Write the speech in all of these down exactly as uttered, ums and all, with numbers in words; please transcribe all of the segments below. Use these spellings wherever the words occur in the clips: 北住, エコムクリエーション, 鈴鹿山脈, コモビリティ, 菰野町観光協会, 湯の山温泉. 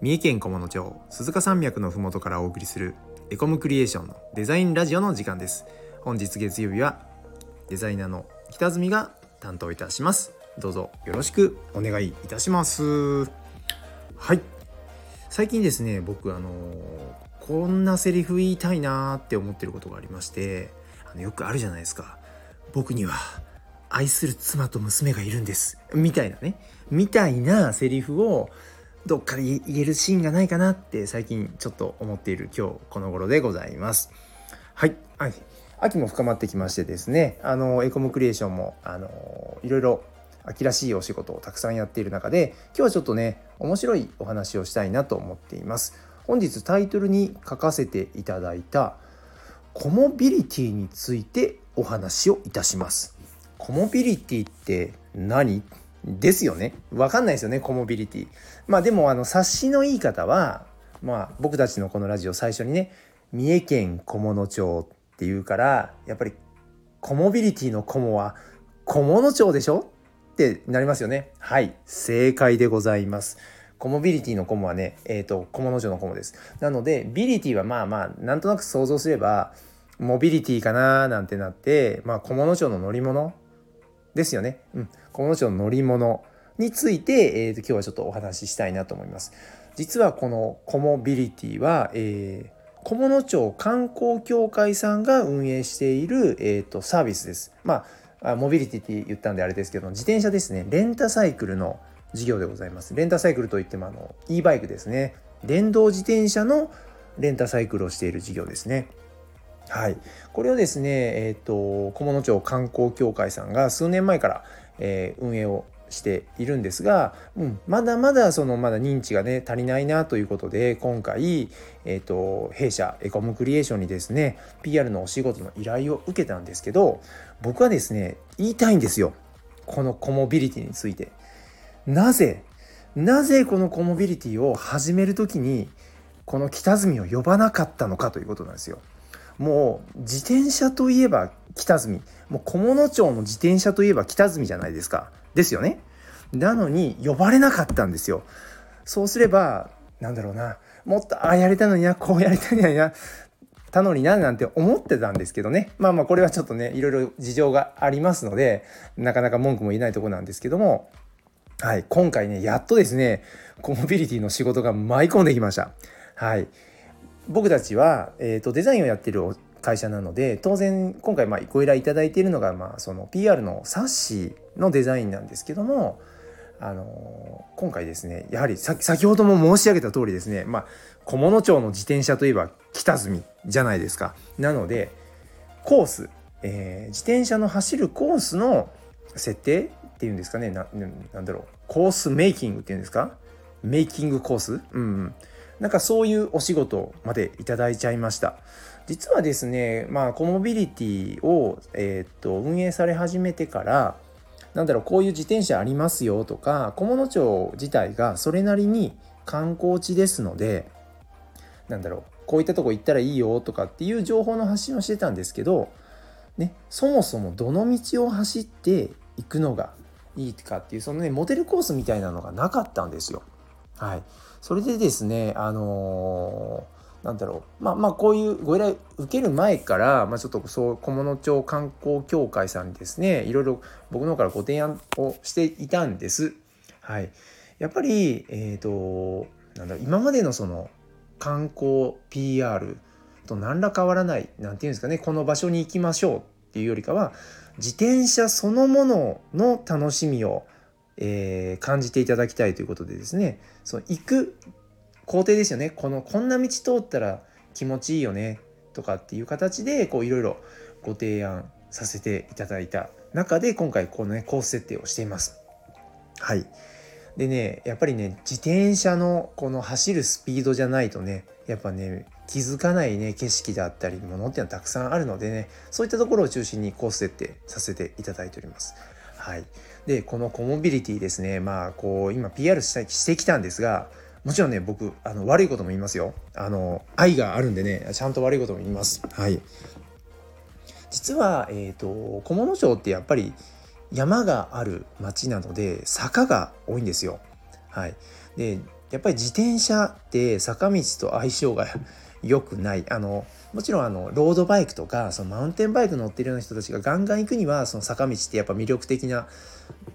三重県菰野町鈴鹿山脈のふもとからお送りするエコムクリエーションのデザインラジオの時間です。本日月曜日はデザイナーの北住が担当いたします。どうぞよろしくお願いいたします。はい、最近ですね、僕あのこんなセリフ言いたいなーって思ってることがありまして、あのよくあるじゃないですか、僕には愛する妻と娘がいるんですみたいなね、みたいなセリフをどっかで言えるシーンがないかなって最近ちょっと思っている今日この頃でございます。はい、はい、秋も深まってきましてですね、あのエコムクリエーションもあのいろいろ秋らしいお仕事をたくさんやっている中で、今日はちょっとね面白いお話をしたいなと思っています。本日タイトルに書かせていただいたコモビリティについてお話をいたします。コモビリティって何ですよね。わかんないですよね、コモビリティ。まあでもあの察しのいい方は、まあ僕たちのこのラジオ最初にね、三重県菰野町っていうから、やっぱりコモビリティのコモは菰野町でしょってなりますよね。はい、正解でございます。コモビリティのコモはね、えっと菰野町のコモです。なのでビリティはまあまあなんとなく想像すればモビリティかななんてなって、まあ菰野町の乗り物ですよね。うん、菰野町の乗り物について、えー、と今日はちょっとお話ししたいなと思います。実はこのコモビリティは、えー、菰野町観光協会さんが運営している、えー、とサービスです。まあモビリティって言ったんであれですけど、自転車ですね。レンタサイクルの事業でございます。レンタサイクルといってもあの e バイクですね。電動自転車のレンタサイクルをしている事業ですね。はい、これをですね、えーと、菰野町観光協会さんが数年前から、えー、運営をしているんですが、うん、まだまだそのまだ認知がね足りないなということで、今回、えーと、弊社エコムクリエーションにですね ピーアール のお仕事の依頼を受けたんですけど、僕はですね言いたいんですよ、このコモビリティについて。なぜなぜこのコモビリティを始めるときにこの北住を呼ばなかったのかということなんですよ。もう自転車といえば北住、もう菰野町の自転車といえば北住じゃないですか。ですよね。なのに呼ばれなかったんですよ。そうすればなんだろうな、もっとああやれたのにな、こうやれたのにな、たのにななんて思ってたんですけどね。まあまあこれはちょっとねいろいろ事情がありますので、なかなか文句も言えないところなんですけども、はい、今回ねやっとですねコモビリティの仕事が舞い込んできました。はい。僕たちは、えー、とデザインをやっている会社なので、当然今回まあご依頼いただいているのが、まあその ピーアール の冊子のデザインなんですけども、あのー、今回ですねやはりさ先ほども申し上げた通りですね、まあ、菰野町の自転車といえば北住じゃないですか。なのでコース、えー、自転車の走るコースの設定っていうんですかね、 な, なんだろうコースメイキングっていうんですか、メイキングコース、うん、うんなんかそういうお仕事までいただいちゃいました。実はですね、まあコモビリティを、えー、っと運営され始めてから、なんだろうこういう自転車ありますよとか、菰野町自体がそれなりに観光地ですので、なんだろうこういったとこ行ったらいいよとかっていう情報の発信をしてたんですけど、ね、そもそもどの道を走っていくのがいいかっていうそのねモデルコースみたいなのがなかったんですよ。はい、それでですね、あのー、なんだろう、まあまあこういうご依頼受ける前から、まあ、ちょっとそう菰野町観光協会さんにですね、いろいろ僕の方からご提案をしていたんです。はい、やっぱり、えーと、なんだろう、今までのその観光 ピーアール と何ら変わらない、なんていうんですかね、この場所に行きましょうっていうよりかは、自転車そのものの楽しみをえー、感じていただきたいということでですね、その行く工程ですよね、このこんな道通ったら気持ちいいよねとかっていう形でこういろいろご提案させていただいた中で、今回このねコース設定をしています。はい。でね、やっぱりね自転車のこの走るスピードじゃないとね、やっぱね気づかないね景色だったりものっていうのはたくさんあるのでね、そういったところを中心にコース設定させていただいております。はい、でこのコモビリティですね、まあこう今 ピーアール したしてきたんですが、もちろんね僕あの悪いことも言いますよ、あの愛があるんでねちゃんと悪いことも言います。はい。実は、えーと、菰野町ってやっぱり山がある町なので坂が多いんですよ。はい。でやっぱり自転車って坂道と相性が良くない。あのもちろんあのロードバイクとかそのマウンテンバイク乗ってるような人たちがガンガン行くにはその坂道ってやっぱ魅力的な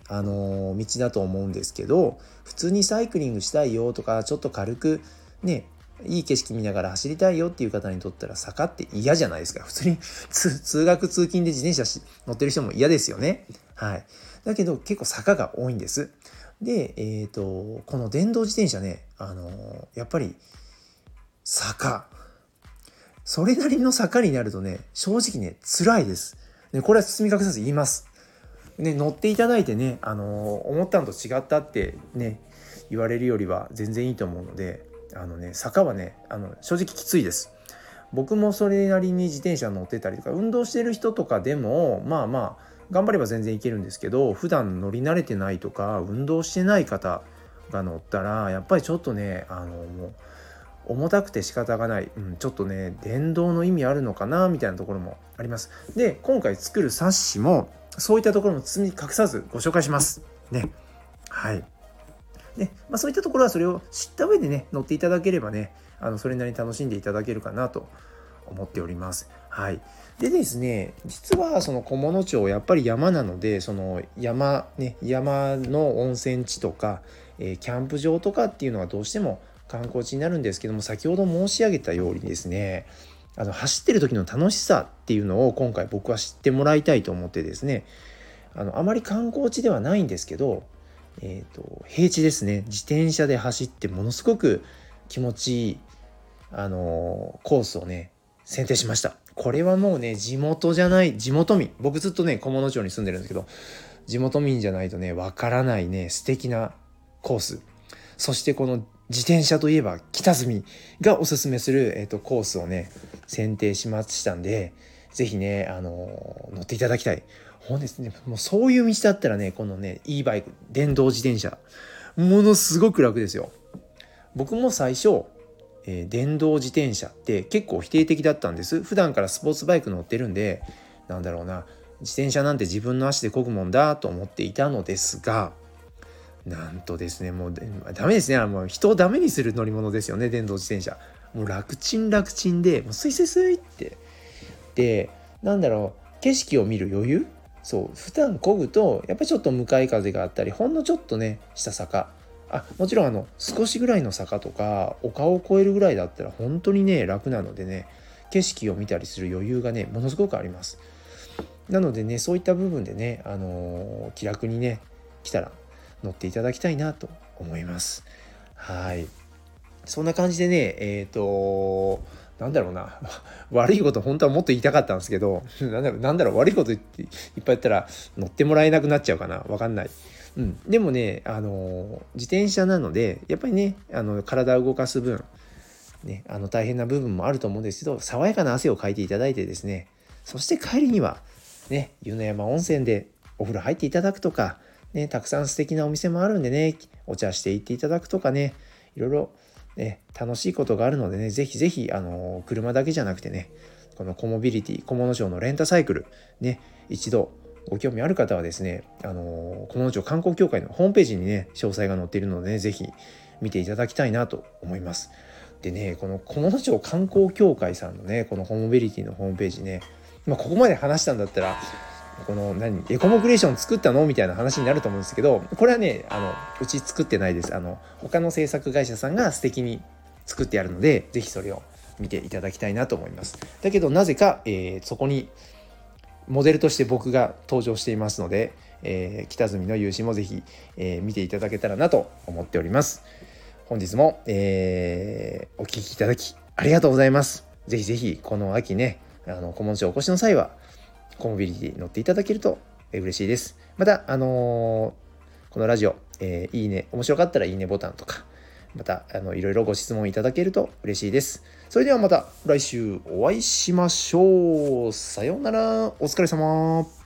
あの道だと思うんですけど、普通にサイクリングしたいよとかちょっと軽くねいい景色見ながら走りたいよっていう方にとったら坂って嫌じゃないですか。普通に通学通勤で自転車乗ってる人も嫌ですよね。はい。だけど結構坂が多いんです。で、えっと、この電動自転車ね、あのー、やっぱり坂、それなりの坂になるとね、正直ね辛いです。でこれは包み隠さず言います。ね、乗っていただいてね、あのー、思ったのと違ったってね言われるよりは全然いいと思うので。あのね、坂はねあの正直きついです。僕もそれなりに自転車乗ってたりとか運動してる人とかでもまあまあ頑張れば全然いけるんですけど、普段乗り慣れてないとか運動してない方が乗ったらやっぱりちょっとねあのもう重たくて仕方がない、うん、ちょっとね電動の意味あるのかなみたいなところもあります。で今回作る冊子もそういったところも包み隠さずご紹介しますね。はいねまあ、そういったところはそれを知った上でね乗っていただければねあのそれなりに楽しんでいただけるかなと思っております。はい、でですね実はその菰野町やっぱり山なのでその山ね山の温泉地とか、えー、キャンプ場とかっていうのはどうしても観光地になるんですけども、先ほど申し上げたようにですねあの走ってる時の楽しさっていうのを今回僕は知ってもらいたいと思ってですね、あのあまり観光地ではないんですけどえー、と平地ですね自転車で走ってものすごく気持ちいい、あのー、コースをね選定しました。これはもうね地元じゃない地元民、僕ずっとね菰野町に住んでるんですけど地元民じゃないとねわからないね素敵なコース、そしてこの自転車といえば北住がおすすめする、えー、とコースをね選定しましたんでぜひね、あのー、乗っていただきたい。ほんですね、もうそういう道だったらねこのね e バイク電動自転車ものすごく楽ですよ。僕も最初、えー、電動自転車って結構否定的だったんです。普段からスポーツバイク乗ってるんでなんだろうな自転車なんて自分の足で漕ぐもんだと思っていたのですが、なんとですねもうダメですねもう人をダメにする乗り物ですよね電動自転車。もう楽ちん楽ちんでもうスイスイスイってでなんだろう景色を見る余裕、そう普段漕ぐとやっぱりちょっと向かい風があったりほんのちょっとねした坂、あもちろんあの少しぐらいの坂とか丘を越えるぐらいだったら本当にね楽なのでね景色を見たりする余裕がねものすごくあります。なのでねそういった部分でね、あのー、気楽にね来たら乗っていただきたいなと思います。はい、そんな感じでねえっとなんだろうな悪いこと本当はもっと言いたかったんですけどなんだろう、なんだろう悪いこと言っていっぱい言ったら乗ってもらえなくなっちゃうかなわかんない、うん、でもねあの自転車なのでやっぱりねあの体を動かす分、ね、あの大変な部分もあると思うんですけど爽やかな汗をかいていただいてですね、そして帰りにはね湯の山温泉でお風呂入っていただくとか、ね、たくさん素敵なお店もあるんでねお茶して行っていただくとかねいろいろね、楽しいことがあるのでねぜひぜひ、あのー、車だけじゃなくてねこのコモビリティ菰野町のレンタサイクルね一度ご興味ある方はですね、あのー、菰野町観光協会のホームページにね詳細が載っているので、ね、ぜひ見ていただきたいなと思います。でねこの菰野町観光協会さんのねこのコモビリティのホームページね、まあ、ここまで話したんだったらこの何エコモクレーション作ったのみたいな話になると思うんですけど、これはねあのうち作ってないです。あの他の制作会社さんが素敵に作ってやるのでぜひそれを見ていただきたいなと思います。だけどなぜか、えー、そこにモデルとして僕が登場していますので、えー、北住の勇姿もぜひ、えー、見ていただけたらなと思っております。本日も、えー、お聞きいただきありがとうございます。ぜひぜひこの秋ねあの菰野町お越しの際はコモビリティ乗っていただけると嬉しいです。またあのー、このラジオ、えー、いいね面白かったらいいねボタンとかまたあのいろいろご質問いただけると嬉しいです。それではまた来週お会いしましょう。さようなら。お疲れ様。